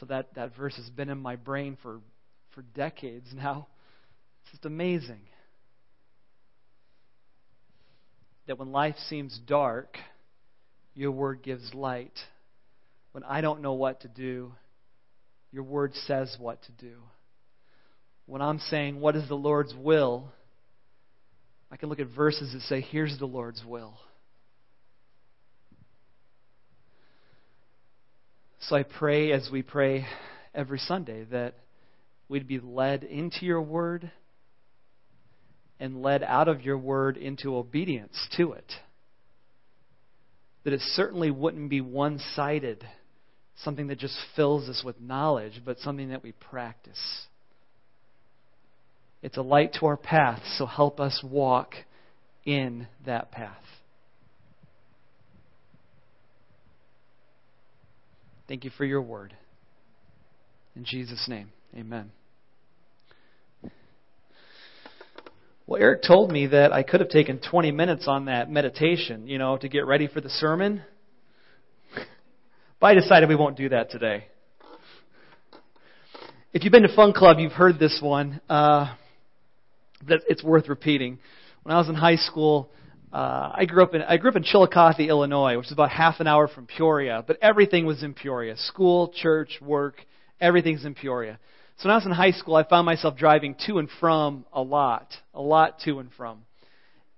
So that verse has been in my brain for decades now. It's just amazing that when life seems dark, your word gives light. When I don't know what to do, your word says what to do. When I'm saying, what is the Lord's will? I can look at verses that say, here's the Lord's will. So I pray as we pray every Sunday that we'd be led into your word and led out of your word into obedience to it. That it certainly wouldn't be one-sided, something that just fills us with knowledge, but something that we practice. It's a light to our path, so help us walk in that path. Thank you for your word. In Jesus' name, amen. Well, Eric told me that I could have taken 20 minutes on that meditation, to get ready for the sermon. But I decided we won't do that today. If you've been to Fun Club, you've heard this one. But it's worth repeating. When I was in high school, I grew up in Chillicothe, Illinois, which is about half an hour from Peoria, but everything was in Peoria. School, church, work, everything's in Peoria. So when I was in high school, I found myself driving to and from a lot to and from.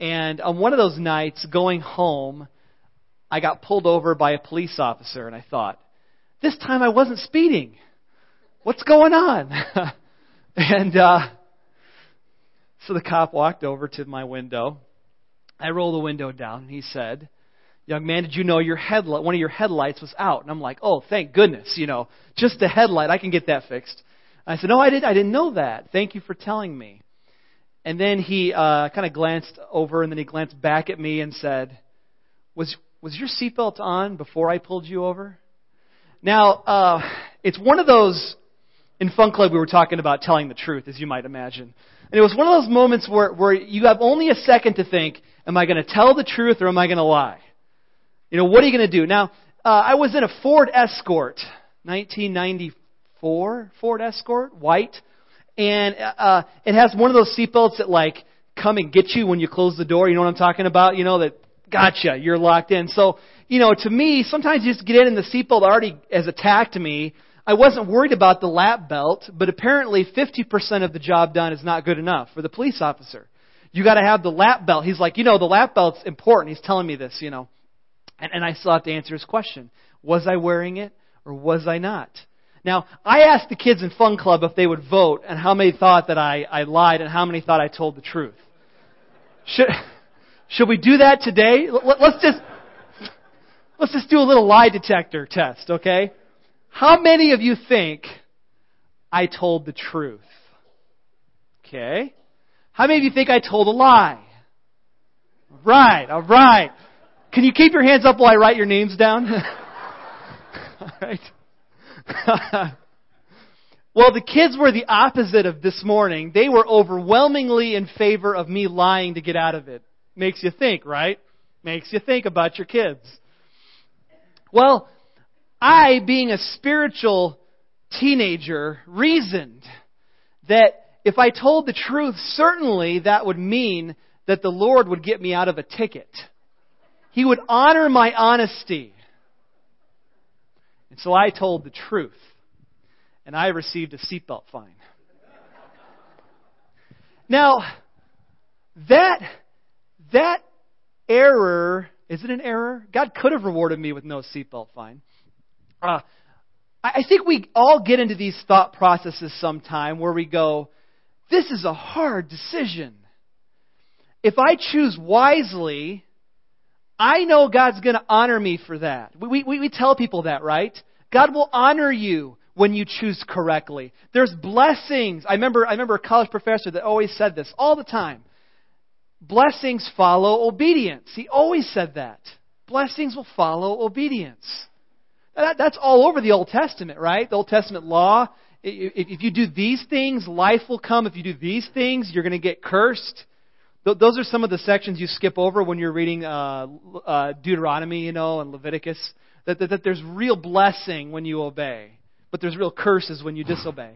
And on one of those nights, going home, I got pulled over by a police officer, and I thought, this time I wasn't speeding. What's going on? So the cop walked over to my window. I rolled the window down, and he said, young man, did you know one of your headlights was out? And I'm like, oh, thank goodness, just the headlight, I can get that fixed. And I said, no, I didn't know that. Thank you for telling me. And then he kind of glanced over, and then he glanced back at me and said, was your seatbelt on before I pulled you over? Now, it's one of those, in Fun Club we were talking about telling the truth, as you might imagine. And it was one of those moments where you have only a second to think, am I going to tell the truth or am I going to lie? What are you going to do? Now, I was in a Ford Escort, 1994 Ford Escort, white. And it has one of those seatbelts that, come and get you when you close the door. You know what I'm talking about? That gotcha, you're locked in. So, to me, sometimes you just get in and the seatbelt already has attacked me. I wasn't worried about the lap belt, but apparently 50% of the job done is not good enough for the police officer. You got to have the lap belt. He's like, the lap belt's important. He's telling me this, And I still have to answer his question. Was I wearing it or was I not? Now, I asked the kids in Fun Club if they would vote and how many thought that I lied and how many thought I told the truth. Should we do that today? Let's just do a little lie detector test, okay? How many of you think I told the truth? Okay. How many of you think I told a lie? All right. Can you keep your hands up while I write your names down? All right. Well, the kids were the opposite of this morning. They were overwhelmingly in favor of me lying to get out of it. Makes you think, right? Makes you think about your kids. Well, I, being a spiritual teenager, reasoned that if I told the truth, certainly that would mean that the Lord would get me out of a ticket. He would honor my honesty. And so I told the truth. And I received a seatbelt fine. Now, that error, is it an error? God could have rewarded me with no seatbelt fine. I think we all get into these thought processes sometime where we go, this is a hard decision. If I choose wisely, I know God's going to honor me for that. We tell people that, right? God will honor you when you choose correctly. There's blessings. I remember a college professor that always said this all the time. Blessings follow obedience. He always said that. Blessings will follow obedience. That's all over the Old Testament, right? The Old Testament law. If you do these things, life will come. If you do these things, you're going to get cursed. Those are some of the sections you skip over when you're reading Deuteronomy, and Leviticus. That there's real blessing when you obey. but there's real curses when you disobey.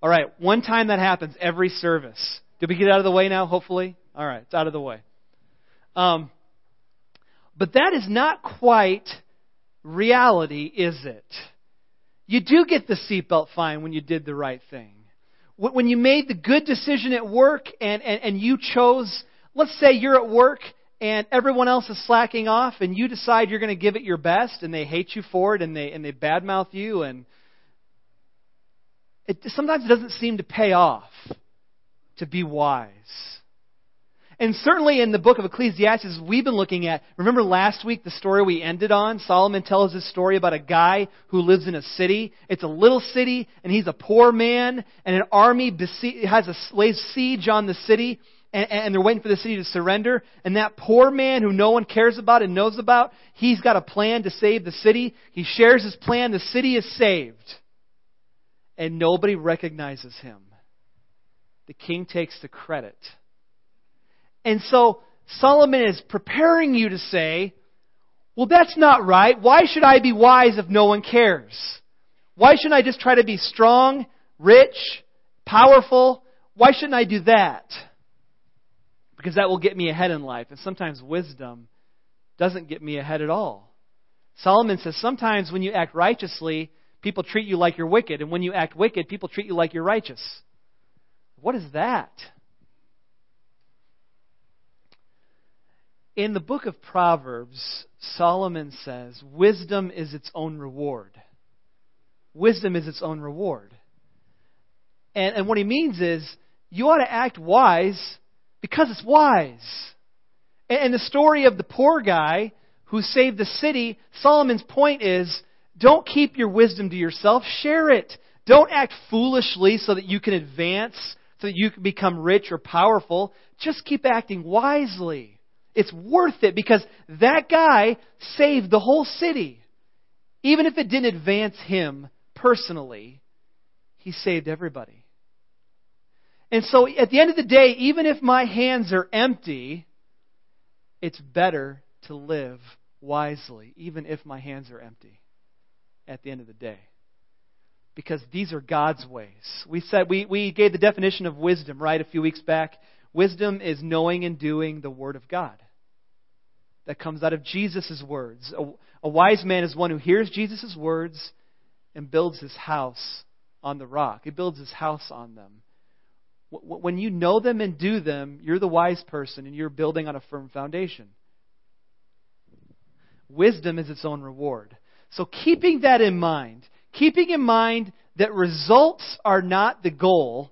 All right, one time that happens every service. Did we get it out of the way now, hopefully? All right, it's out of the way. But that is not quite reality, is it? You do get the seatbelt fine when you did the right thing. When you made the good decision at work and you chose, let's say you're at work and everyone else is slacking off and you decide you're going to give it your best and they hate you for it and they badmouth you, and sometimes it doesn't seem to pay off to be wise. And certainly in the book of Ecclesiastes, we've been looking at, remember last week the story we ended on? Solomon tells this story about a guy who lives in a city. It's a little city, and he's a poor man, and an army lays siege on the city, and they're waiting for the city to surrender. And that poor man who no one cares about and knows about, he's got a plan to save the city. He shares his plan. The city is saved. And nobody recognizes him. The king takes the credit. And so Solomon is preparing you to say, well, that's not right. Why should I be wise if no one cares? Why shouldn't I just try to be strong, rich, powerful? Why shouldn't I do that? Because that will get me ahead in life. And sometimes wisdom doesn't get me ahead at all. Solomon says sometimes when you act righteously, people treat you like you're wicked. And when you act wicked, people treat you like you're righteous. What is that? In the book of Proverbs, Solomon says, wisdom is its own reward. Wisdom is its own reward. And what he means is, you ought to act wise because it's wise. And the story of the poor guy who saved the city, Solomon's point is, don't keep your wisdom to yourself, share it. Don't act foolishly so that you can advance, so that you can become rich or powerful. Just keep acting wisely. It's worth it because that guy saved the whole city. Even if it didn't advance him personally, he saved everybody. And so at the end of the day, even if my hands are empty, it's better to live wisely, even if my hands are empty at the end of the day. Because these are God's ways. We said we gave the definition of wisdom, right, a few weeks back. Wisdom is knowing and doing the Word of God. That comes out of Jesus' words. A wise man is one who hears Jesus' words and builds his house on the rock. He builds his house on them. When you know them and do them, you're the wise person and you're building on a firm foundation. Wisdom is its own reward. So keeping that in mind, keeping in mind that results are not the goal.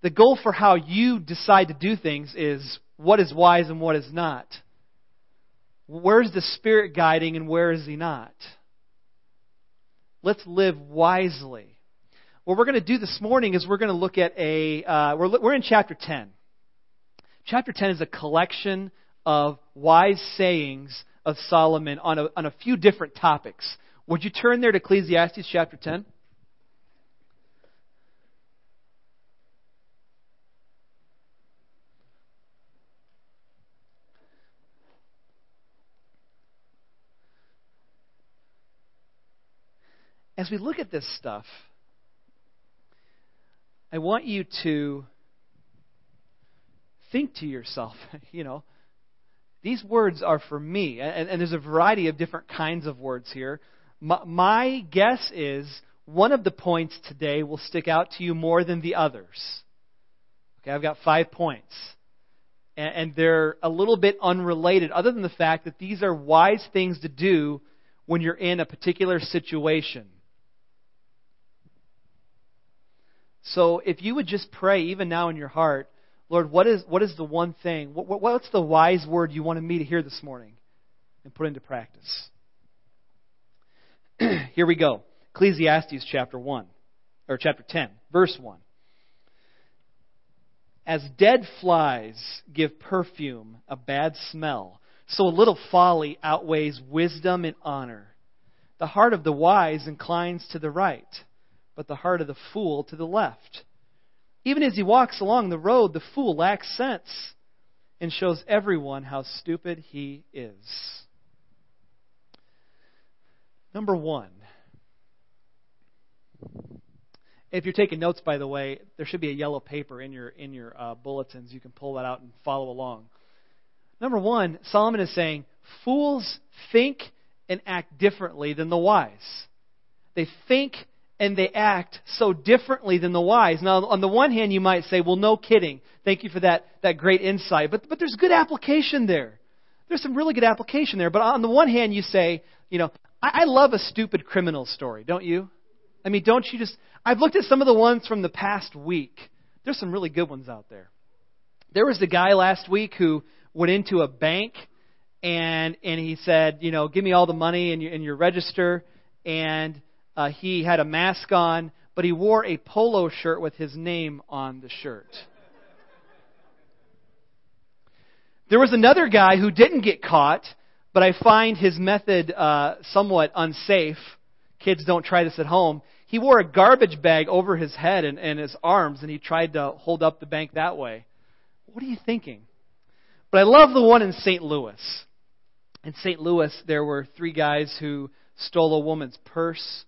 The goal for how you decide to do things is what is wise and what is not. Where's the Spirit guiding and where is He not? Let's live wisely. What we're going to do this morning is we're going to look at we're in chapter 10. Chapter 10 is a collection of wise sayings of Solomon on a few different topics. Would you turn there to Ecclesiastes chapter 10? As we look at this stuff, I want you to think to yourself, these words are for me. And there's a variety of different kinds of words here. My guess is one of the points today will stick out to you more than the others. Okay, I've got 5 points. And they're a little bit unrelated, other than the fact that these are wise things to do when you're in a particular situation. So if you would just pray even now in your heart, Lord, what is the one thing? What's the wise word you wanted me to hear this morning and put into practice? Here we go. Ecclesiastes chapter 10, verse 1. As dead flies give perfume a bad smell, so a little folly outweighs wisdom and honor. The heart of the wise inclines to the right, but the heart of the fool to the left. Even as he walks along the road, the fool lacks sense and shows everyone how stupid he is. Number 1. If you're taking notes, by the way, there should be a yellow paper in your bulletins. You can pull that out and follow along. Number one, Solomon is saying, fools think and act differently than the wise. They think and they act so differently than the wise. Now, on the one hand, you might say, well, no kidding. Thank you for that great insight. But there's good application there. There's some really good application there. But on the one hand, you say, I love a stupid criminal story, don't you? I mean, don't you just... I've looked at some of the ones from the past week. There's some really good ones out there. There was the guy last week who went into a bank and he said, give me all the money in your register. And he had a mask on, but he wore a polo shirt with his name on the shirt. There was another guy who didn't get caught, but I find his method somewhat unsafe. Kids, don't try this at home. He wore a garbage bag over his head and his arms, and he tried to hold up the bank that way. What are you thinking? But I love the one in St. Louis. In St. Louis, there were three guys who stole a woman's purse,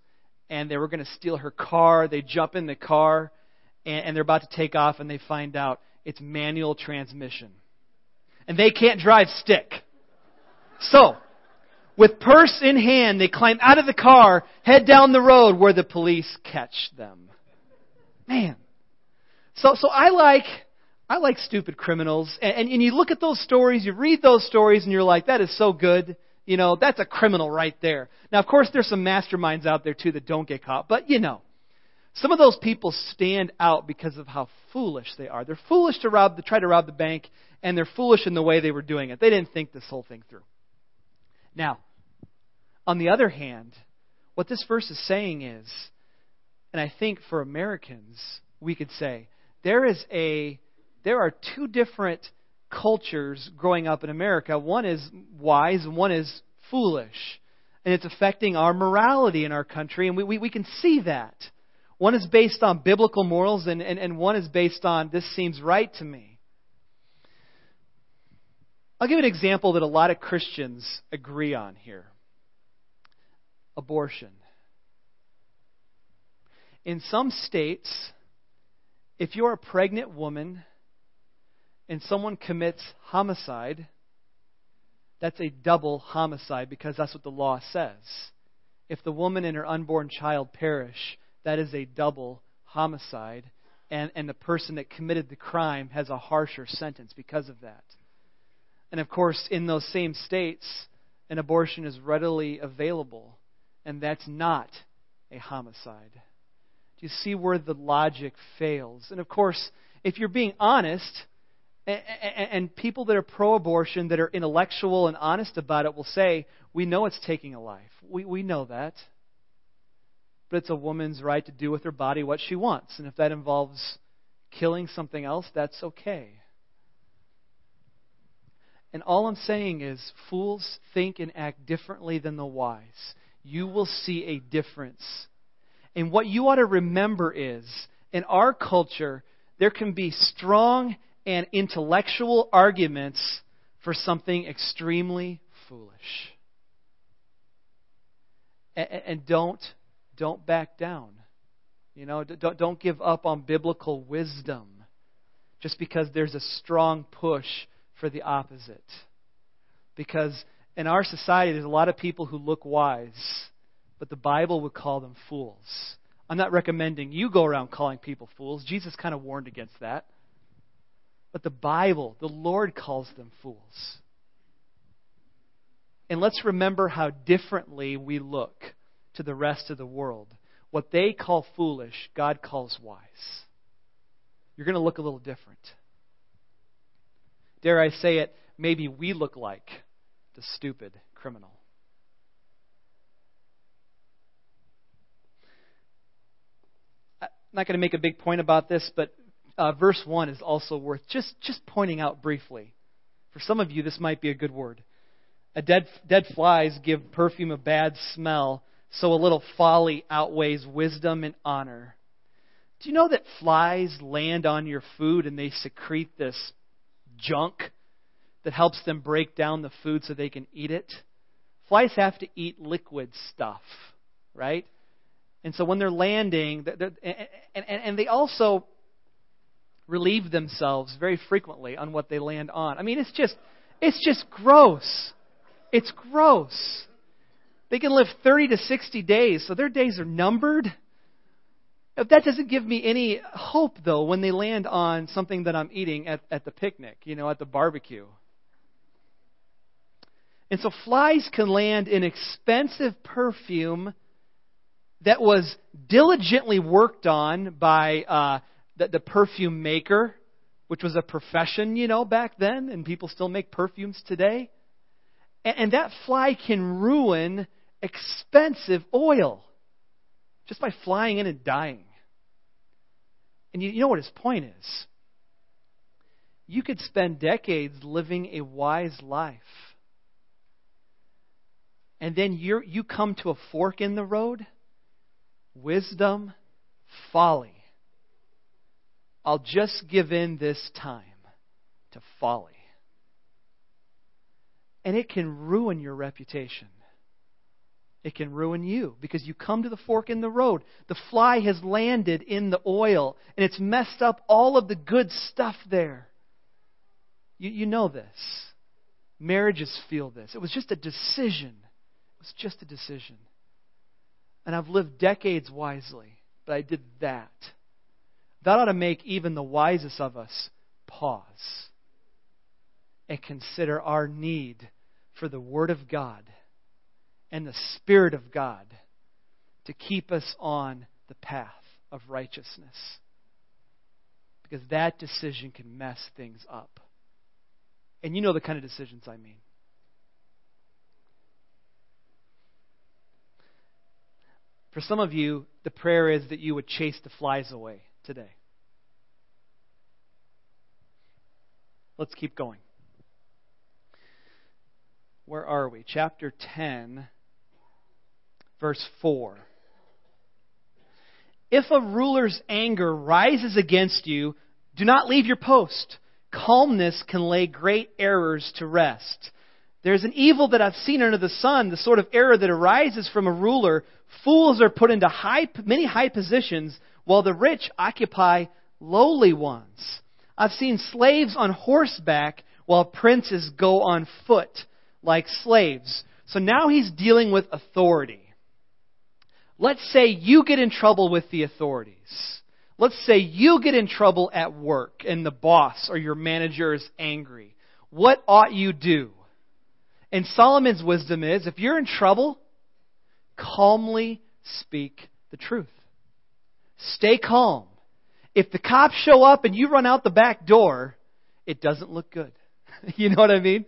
and they were going to steal her car. They jump in the car, and they're about to take off, and they find out it's manual transmission. And they can't drive stick. So, with purse in hand, they climb out of the car, head down the road where the police catch them. Man. So I like stupid criminals. And you look at those stories, you read those stories, and you're like, that is so good. That's a criminal right there. Now, of course, there's some masterminds out there, too, that don't get caught. But, some of those people stand out because of how foolish they are. They're foolish to try to rob the bank, and they're foolish in the way they were doing it. They didn't think this whole thing through. Now, on the other hand, what this verse is saying is, and I think for Americans, we could say, there are two different cultures growing up in America. One is wise and one is foolish. And it's affecting our morality in our country, and we can see that. One is based on biblical morals, and one is based on, this seems right to me. I'll give an example that a lot of Christians agree on here. Abortion. In some states, if you're a pregnant woman and someone commits homicide, that's a double homicide because that's what the law says. If the woman and her unborn child perish, that is a double homicide, and the person that committed the crime has a harsher sentence because of that. And of course, in those same states, an abortion is readily available, and that's not a homicide. Do you see where the logic fails? And of course, if you're being honest, and people that are pro-abortion, that are intellectual and honest about it, will say, we know it's taking a life. We know that. But it's a woman's right to do with her body what she wants. And if that involves killing something else, that's okay. And all I'm saying is, fools think and act differently than the wise. You will see a difference. And what you ought to remember is, in our culture, there can be strong and intellectual arguments for something extremely foolish. And don't back down. Don't give up on biblical wisdom just because there's a strong push for the opposite. Because in our society, there's a lot of people who look wise, but the Bible would call them fools. I'm not recommending you go around calling people fools. Jesus kind of warned against that. But the Bible, the Lord calls them fools. And let's remember how differently we look to the rest of the world. What they call foolish, God calls wise. You're going to look a little different. Dare I say it, maybe we look like the stupid criminal. I'm not going to make a big point about this, but verse 1 is also worth just pointing out briefly. For some of you, this might be a good word. Dead flies give perfume a bad smell, so a little folly outweighs wisdom and honor. Do you know that flies land on your food and they secrete this junk that helps them break down the food so they can eat it? Flies have to eat liquid stuff, right? And so when they're landing, and they also relieve themselves very frequently on what they land on. I mean, it's just gross. It's gross. They can live 30 to 60 days, so their days are numbered. That doesn't give me any hope, though, when they land on something that I'm eating at the picnic, at the barbecue. And so flies can land in expensive perfume that was diligently worked on by the perfume maker, which was a profession, back then, and people still make perfumes today. And that fly can ruin expensive oil just by flying in and dying. And you know what his point is? You could spend decades living a wise life, and then you come to a fork in the road. Wisdom, folly. I'll just give in this time to folly. And it can ruin your reputation. It can ruin you because you come to the fork in the road. The fly has landed in the oil and it's messed up all of the good stuff there. You know this. Marriages feel this. It was just a decision. It was just a decision. And I've lived decades wisely, but I did that. That ought to make even the wisest of us pause and consider our need for the Word of God and the Spirit of God to keep us on the path of righteousness. Because that decision can mess things up. And you know the kind of decisions I mean. For some of you, the prayer is that you would chase the flies away today. Let's keep going. Where are we? Chapter 10, verse 4. If a ruler's anger rises against you, do not leave your post. Calmness can lay great errors to rest. There's an evil that I've seen under the sun, the sort of error that arises from a ruler. Fools are put into many high positions, while the rich occupy lowly ones. I've seen slaves on horseback, while princes go on foot like slaves. So now he's dealing with authority. Let's say you get in trouble with the authorities. Let's say you get in trouble at work, and the boss or your manager is angry. What ought you do? And Solomon's wisdom is, if you're in trouble, calmly speak the truth. Stay calm. If the cops show up and you run out the back door, it doesn't look good. You know what I mean?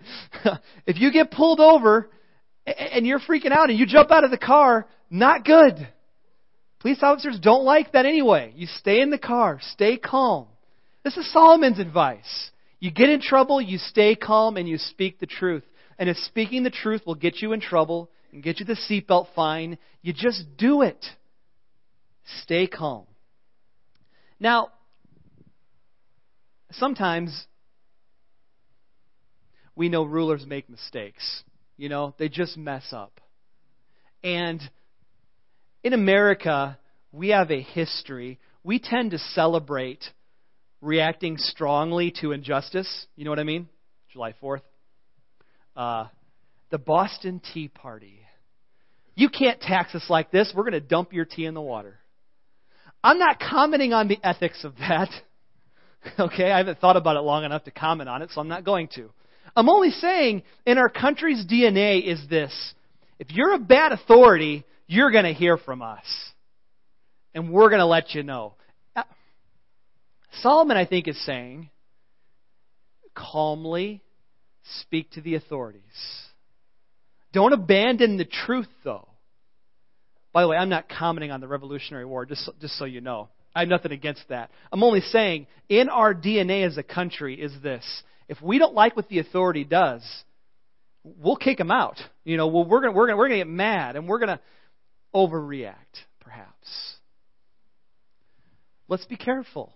If you get pulled over and you're freaking out and you jump out of the car, not good. Police officers don't like that anyway. You stay in the car. Stay calm. This is Solomon's advice. You get in trouble, you stay calm, and you speak the truth. And if speaking the truth will get you in trouble and get you the seatbelt fine, you just do it. Stay calm. Now, sometimes we know rulers make mistakes. They just mess up. And in America, we have a history. We tend to celebrate reacting strongly to injustice. You know what I mean? July 4th. The Boston Tea Party. You can't tax us like this. We're going to dump your tea in the water. I'm not commenting on the ethics of that. Okay, I haven't thought about it long enough to comment on it, so I'm not going to. I'm only saying in our country's DNA is this. If you're a bad authority, you're going to hear from us. And we're going to let you know. Solomon, I think, is saying, calmly speak to the authorities. Don't abandon the truth, though. By the way, I'm not commenting on the Revolutionary War, just so you know. I have nothing against that. I'm only saying, in our DNA as a country is this. If we don't like what the authority does, we'll kick them out. We're going to get mad, and we're going to overreact, perhaps. Let's be careful.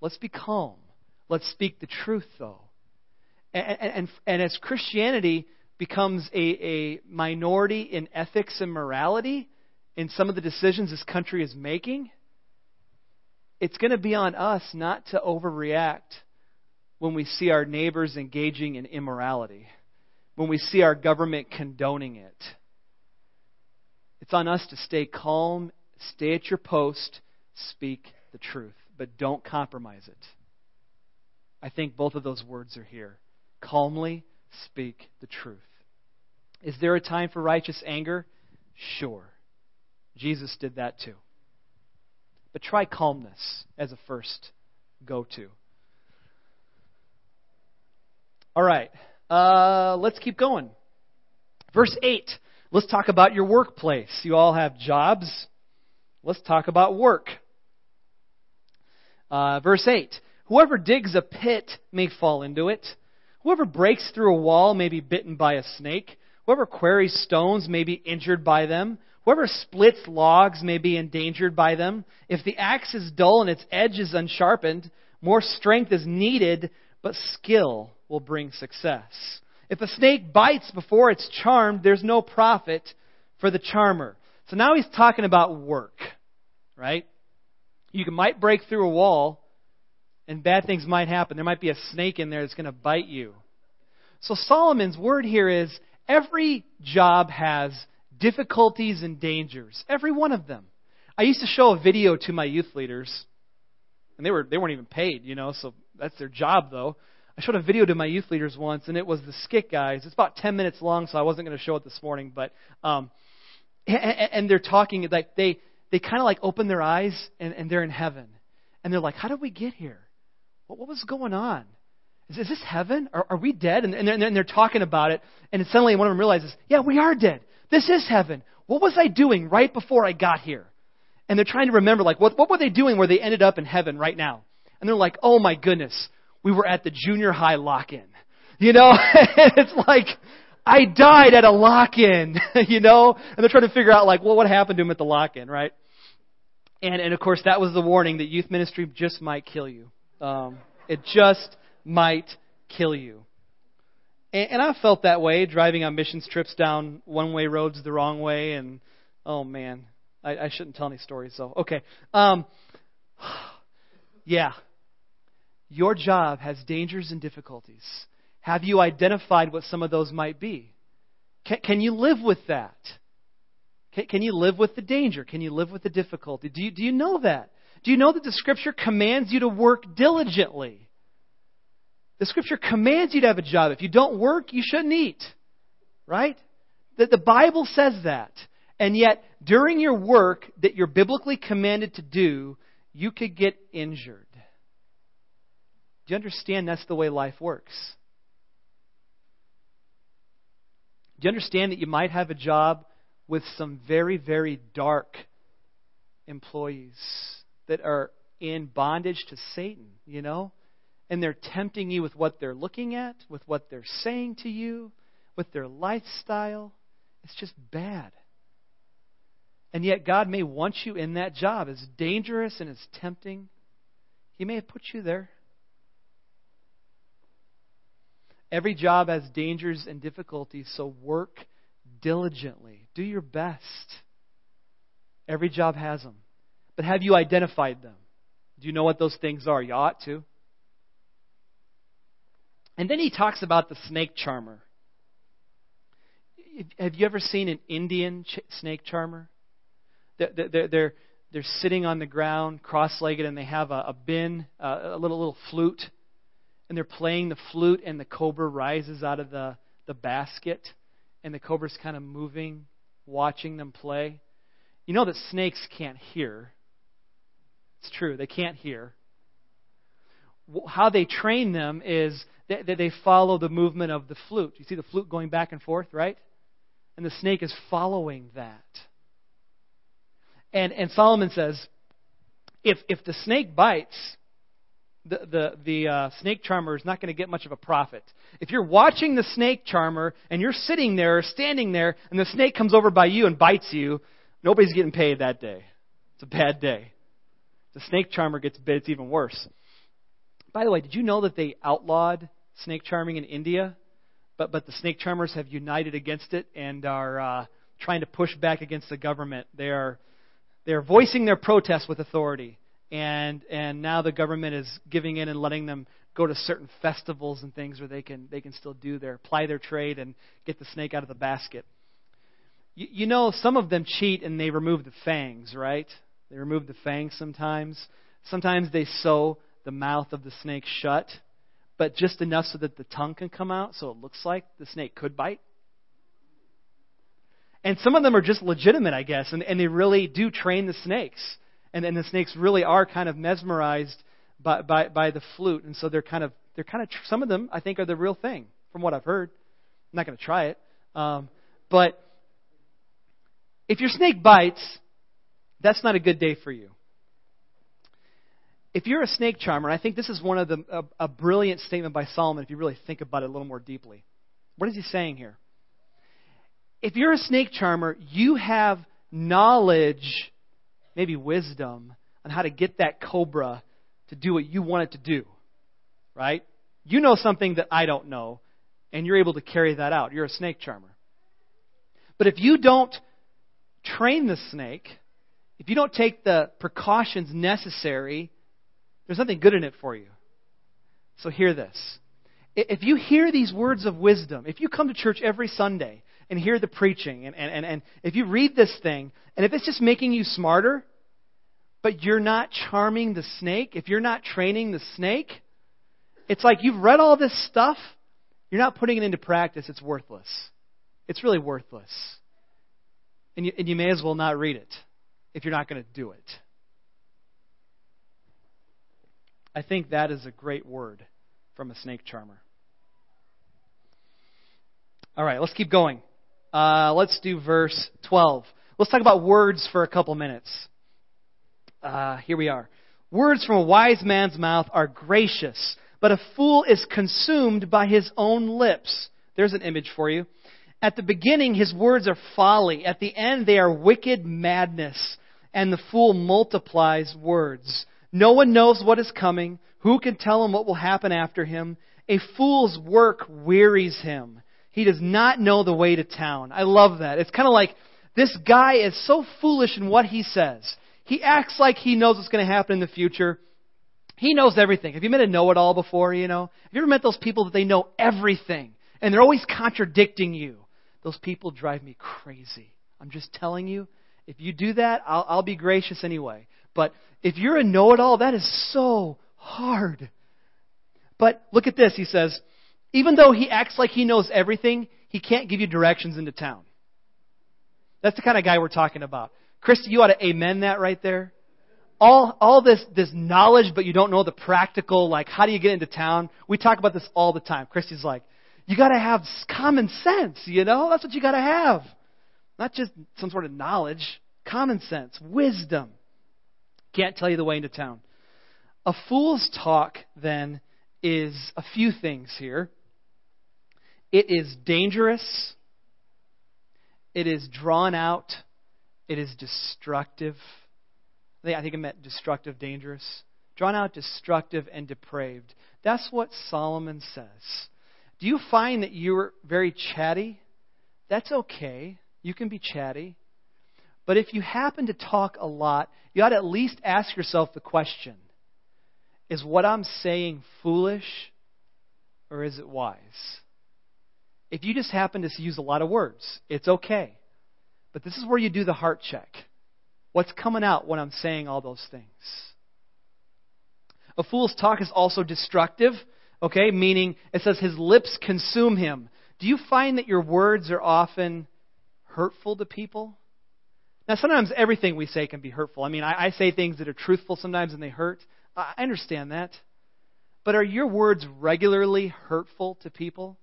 Let's be calm. Let's speak the truth, though. And as Christianity becomes a minority in ethics and morality, in some of the decisions this country is making, it's going to be on us not to overreact when we see our neighbors engaging in immorality, when we see our government condoning it. It's on us to stay calm, stay at your post, speak the truth, but don't compromise it. I think both of those words are here. Calmly speak the truth. Is there a time for righteous anger? Sure. Jesus did that too. But try calmness as a first go-to. All right, let's keep going. Verse 8, let's talk about your workplace. You all have jobs. Let's talk about work. Verse 8, whoever digs a pit may fall into it. Whoever breaks through a wall may be bitten by a snake. Whoever quarries stones may be injured by them. Whoever splits logs may be endangered by them. If the axe is dull and its edge is unsharpened, more strength is needed, but skill will bring success. If a snake bites before it's charmed, there's no profit for the charmer. So now he's talking about work, right? You might break through a wall and bad things might happen. There might be a snake in there that's going to bite you. So Solomon's word here is every job has difficulties and dangers. Every one of them. I used to show a video to my youth leaders, and they weren't even paid, so that's their job though. I showed a video to my youth leaders once, and it was the Skit Guys. It's about 10 minutes long, so I wasn't going to show it this morning, but and they're talking like they kind of like open their eyes and they're in heaven. And they're like, how did we get here? What was going on? Is this heaven? Are we dead? And they're talking about it, and suddenly one of them realizes, yeah, we are dead. This is heaven. What was I doing right before I got here? And they're trying to remember, like, what were they doing where they ended up in heaven right now? And they're like, oh my goodness, we were at the junior high lock-in. It's like, I died at a lock-in, And they're trying to figure out, like, well, what happened to him at the lock-in, right? And of course, that was the warning that youth ministry just might kill you. It just might kill you. And I felt that way, driving on missions trips down one-way roads the wrong way. And, oh, man, I shouldn't tell any stories. So, okay. Yeah. Your job has dangers and difficulties. Have you identified what some of those might be? Can you live with that? Can you live with the danger? Can you live with the difficulty? Do you know that? Do you know that the Scripture commands you to work diligently? The Scripture commands you to have a job. If you don't work, you shouldn't eat. Right? The Bible says that. And yet, during your work that you're biblically commanded to do, you could get injured. Do you understand that's the way life works? Do you understand that you might have a job with some very, very dark employees that are in bondage to Satan, And they're tempting you with what they're looking at, with what they're saying to you, with their lifestyle. It's just bad. And yet God may want you in that job. It's dangerous and it's tempting. He may have put you there. Every job has dangers and difficulties, so work diligently. Do your best. Every job has them. But have you identified them? Do you know what those things are? You ought to. And then he talks about the snake charmer. Have you ever seen an Indian snake charmer? They're sitting on the ground, cross-legged, and they have a bin, a little flute, and they're playing the flute, and the cobra rises out of the basket, and the cobra's kind of moving, watching them play. You know that snakes can't hear. It's true, they can't hear. How they train them is that they follow the movement of the flute. You see the flute going back and forth, right? And the snake is following that. And Solomon says, if the snake bites, the snake charmer is not going to get much of a profit. If you're watching the snake charmer and you're sitting there or standing there and the snake comes over by you and bites you, nobody's getting paid that day. It's a bad day. The snake charmer gets bit, it's even worse. By the way, did you know that they outlawed snake charming in India? But the snake charmers have united against it and are trying to push back against the government. They are voicing their protest with authority, and now the government is giving in and letting them go to certain festivals and things where they can still ply their trade and get the snake out of the basket. You know, some of them cheat and they remove the fangs, right? They remove the fangs sometimes. Sometimes they sew the mouth of the snake shut, but just enough so that the tongue can come out, so it looks like the snake could bite. And some of them are just legitimate, I guess, and they really do train the snakes. And the snakes really are kind of mesmerized by the flute, and so they're kind of some of them I think are the real thing, from what I've heard. I'm not going to try it, but if your snake bites, that's not a good day for you. If you're a snake charmer, I think this is one of a brilliant statement by Solomon if you really think about it a little more deeply. What is he saying here? If you're a snake charmer, you have knowledge, maybe wisdom, on how to get that cobra to do what you want it to do, right? You know something that I don't know, and you're able to carry that out. You're a snake charmer. But if you don't train the snake, if you don't take the precautions necessary, there's nothing good in it for you. So hear this. If you hear these words of wisdom, if you come to church every Sunday and hear the preaching, and if you read this thing, and if it's just making you smarter, but you're not charming the snake, if you're not training the snake, it's like you've read all this stuff, you're not putting it into practice, it's worthless. It's really worthless. And you may as well not read it if you're not going to do it. I think that is a great word from a snake charmer. All right, let's keep going. Let's do verse 12. Let's talk about words for a couple minutes. Here we are. Words from a wise man's mouth are gracious, but a fool is consumed by his own lips. There's an image for you. At the beginning, his words are folly. At the end, they are wicked madness, and the fool multiplies words. No one knows what is coming. Who can tell him what will happen after him? A fool's work wearies him. He does not know the way to town. I love that. It's kind of like this guy is so foolish in what he says. He acts like he knows what's going to happen in the future. He knows everything. Have you met a know-it-all before, you know? Have you ever met those people that they know everything, and they're always contradicting you? Those people drive me crazy. I'm just telling you, if you do that, I'll be gracious anyway. But if you're a know-it-all, that is so hard. But look at this, he says, even though he acts like he knows everything, he can't give you directions into town. That's the kind of guy we're talking about. Christy, you ought to amen that right there. All this knowledge, but you don't know the practical, like how do you get into town? We talk about this all the time. Christy's like, you got to have common sense, you know? That's what you got to have. Not just some sort of knowledge. Common sense. Wisdom. Can't tell you the way into town. A fool's talk, then, is a few things here. It is dangerous. It is drawn out. It is destructive. I think I meant destructive, dangerous. Drawn out, destructive, and depraved. That's what Solomon says. Do you find that you're very chatty? That's okay. You can be chatty. But if you happen to talk a lot, you ought to at least ask yourself the question, is what I'm saying foolish or is it wise? If you just happen to use a lot of words, it's okay. But this is where you do the heart check. What's coming out when I'm saying all those things? A fool's talk is also destructive. Okay, meaning it says his lips consume him. Do you find that your words are often hurtful to people? Now, sometimes everything we say can be hurtful. I mean, I say things that are truthful sometimes and they hurt. I understand that. But are your words regularly hurtful to people?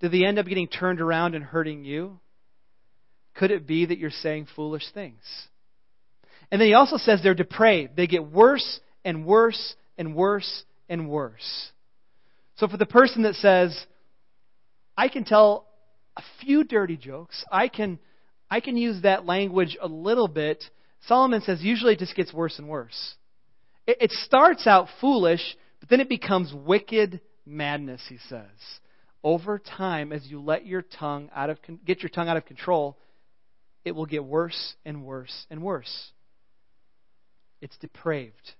Do they end up getting turned around and hurting you? Could it be that you're saying foolish things? And then he also says they're depraved. They get worse and worse and worse and worse. So for the person that says, I can tell a few dirty jokes, I can use that language a little bit, Solomon says usually it just gets worse and worse. It starts out foolish, but then it becomes wicked madness, he says. Over time, as you let your tongue get your tongue out of control, it will get worse and worse and worse. It's depraved.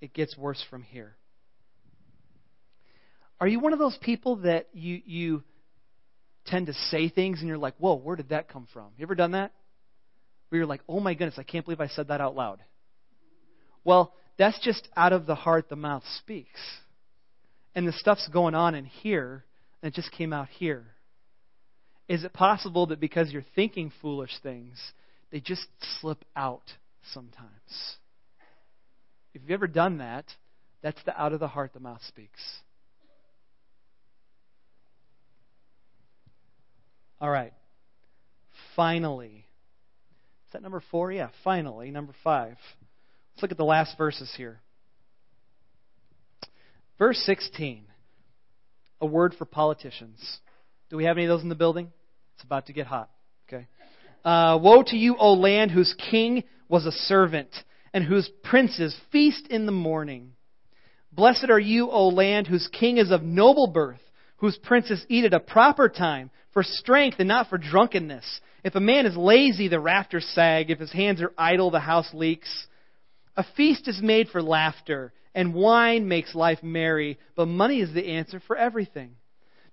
It gets worse from here. Are you one of those people that you tend to say things and you're like, whoa, where did that come from? You ever done that? Where you're like, oh my goodness, I can't believe I said that out loud. Well, that's just out of the heart the mouth speaks. And the stuff's going on in here, and it just came out here. Is it possible that because you're thinking foolish things, they just slip out sometimes? If you've ever done that, that's the out of the heart the mouth speaks. All right. Finally. Is that number 4? Yeah, finally, number 5. Let's look at the last verses here. Verse 16, a word for politicians. Do we have any of those in the building? It's about to get hot. Okay. Woe to you, O land, whose king was a servant, and whose princes feast in the morning. Blessed are you, O land, whose king is of noble birth, whose princes eat at a proper time, for strength and not for drunkenness. If a man is lazy, the rafters sag. If his hands are idle, the house leaks. A feast is made for laughter, and wine makes life merry, but money is the answer for everything.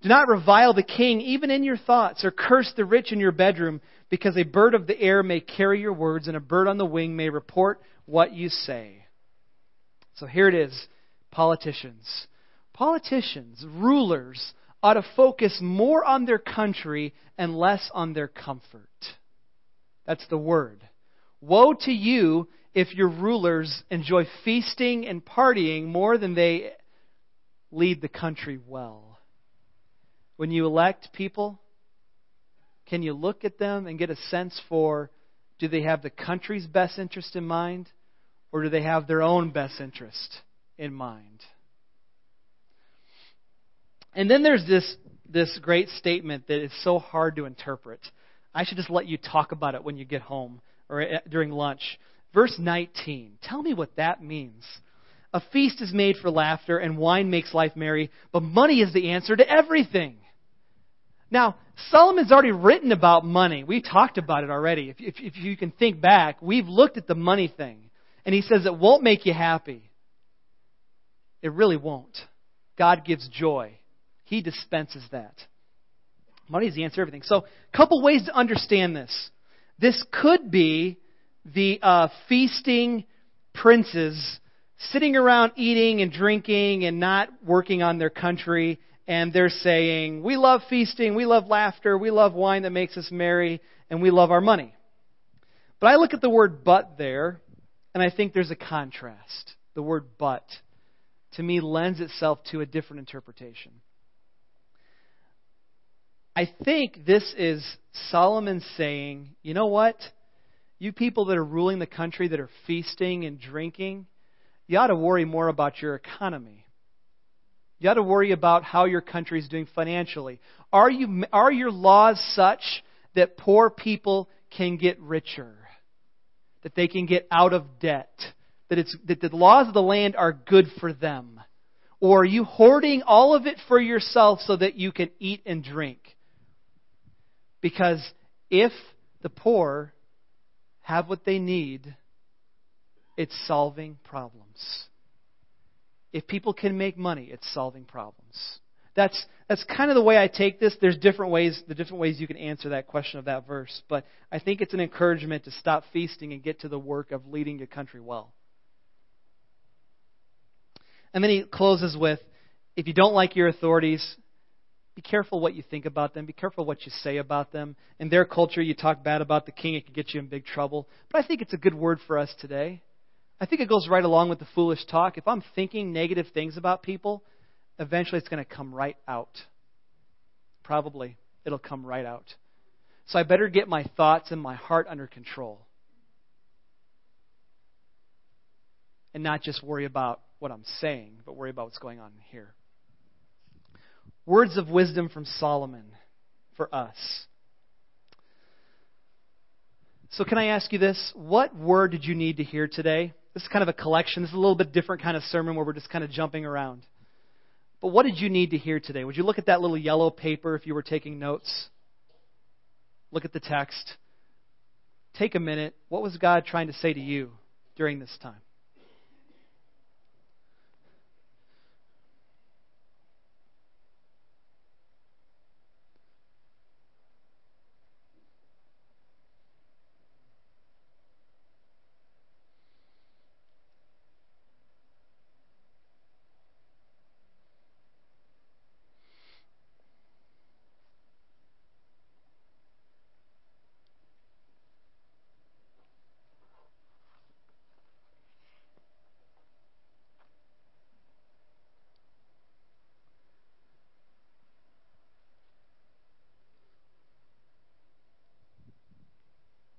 Do not revile the king, even in your thoughts, or curse the rich in your bedroom, because a bird of the air may carry your words, and a bird on the wing may report what you say. So here it is, politicians. Politicians, rulers, ought to focus more on their country and less on their comfort. That's the word. Woe to you if your rulers enjoy feasting and partying more than they lead the country well. When you elect people, can you look at them and get a sense for, do they have the country's best interest in mind, or do they have their own best interest in mind? And then there's this great statement that is so hard to interpret. I should just let you talk about it when you get home or during lunch. Verse 19. Tell me what that means. A feast is made for laughter and wine makes life merry, but money is the answer to everything. Now, Solomon's already written about money. We've talked about it already. If you can think back, we've looked at the money thing. And he says it won't make you happy. It really won't. God gives joy. He dispenses that. Money is the answer to everything. So, a couple ways to understand this. This could be the feasting princes sitting around eating and drinking and not working on their country. And they're saying, we love feasting, we love laughter, we love wine that makes us merry, and we love our money. But I look at the word but there, and I think there's a contrast. The word but, to me, lends itself to a different interpretation. I think this is Solomon saying, you know what? You people that are ruling the country, that are feasting and drinking, you ought to worry more about your economy. You ought to worry about how your country is doing financially. Are your laws such that poor people can get richer, that they can get out of debt, that the laws of the land are good for them? Or are you hoarding all of it for yourself so that you can eat and drink? Because if the poor have what they need, it's solving problems. If people can make money, it's solving problems. That's kind of the way I take this. There's different ways you can answer that question of that verse, but I think it's an encouragement to stop feasting and get to the work of leading your country well. And then he closes with, if you don't like your authorities, be careful what you think about them. Be careful what you say about them. In their culture, you talk bad about the king, it could get you in big trouble. But I think it's a good word for us today. I think it goes right along with the foolish talk. If I'm thinking negative things about people, eventually it's going to come right out. Probably it'll come right out. So I better get my thoughts and my heart under control. And not just worry about what I'm saying, but worry about what's going on here. Words of wisdom from Solomon for us. So can I ask you this? What word did you need to hear today? This is kind of a collection. This is a little bit different kind of sermon where we're just kind of jumping around. But what did you need to hear today? Would you look at that little yellow paper if you were taking notes? Look at the text. take a minute. What was God trying to say to you during this time?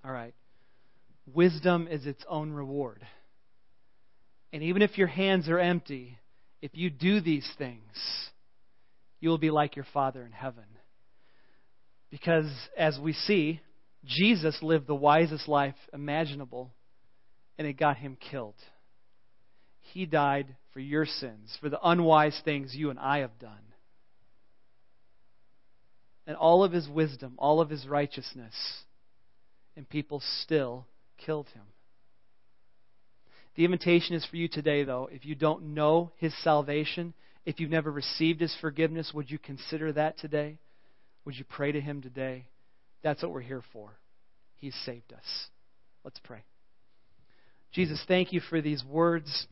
All right. Wisdom is its own reward. And even if your hands are empty, if you do these things, you will be like your Father in heaven. Because as we see, Jesus lived the wisest life imaginable, and it got him killed. He died for your sins, for the unwise things you and I have done. And all of his wisdom, all of his righteousness, and people still killed him. The invitation is for you today, though. If you don't know his salvation, if you've never received his forgiveness, would you consider that today? Would you pray to him today? That's what we're here for. He's saved us. Let's pray. Jesus, thank you for these words.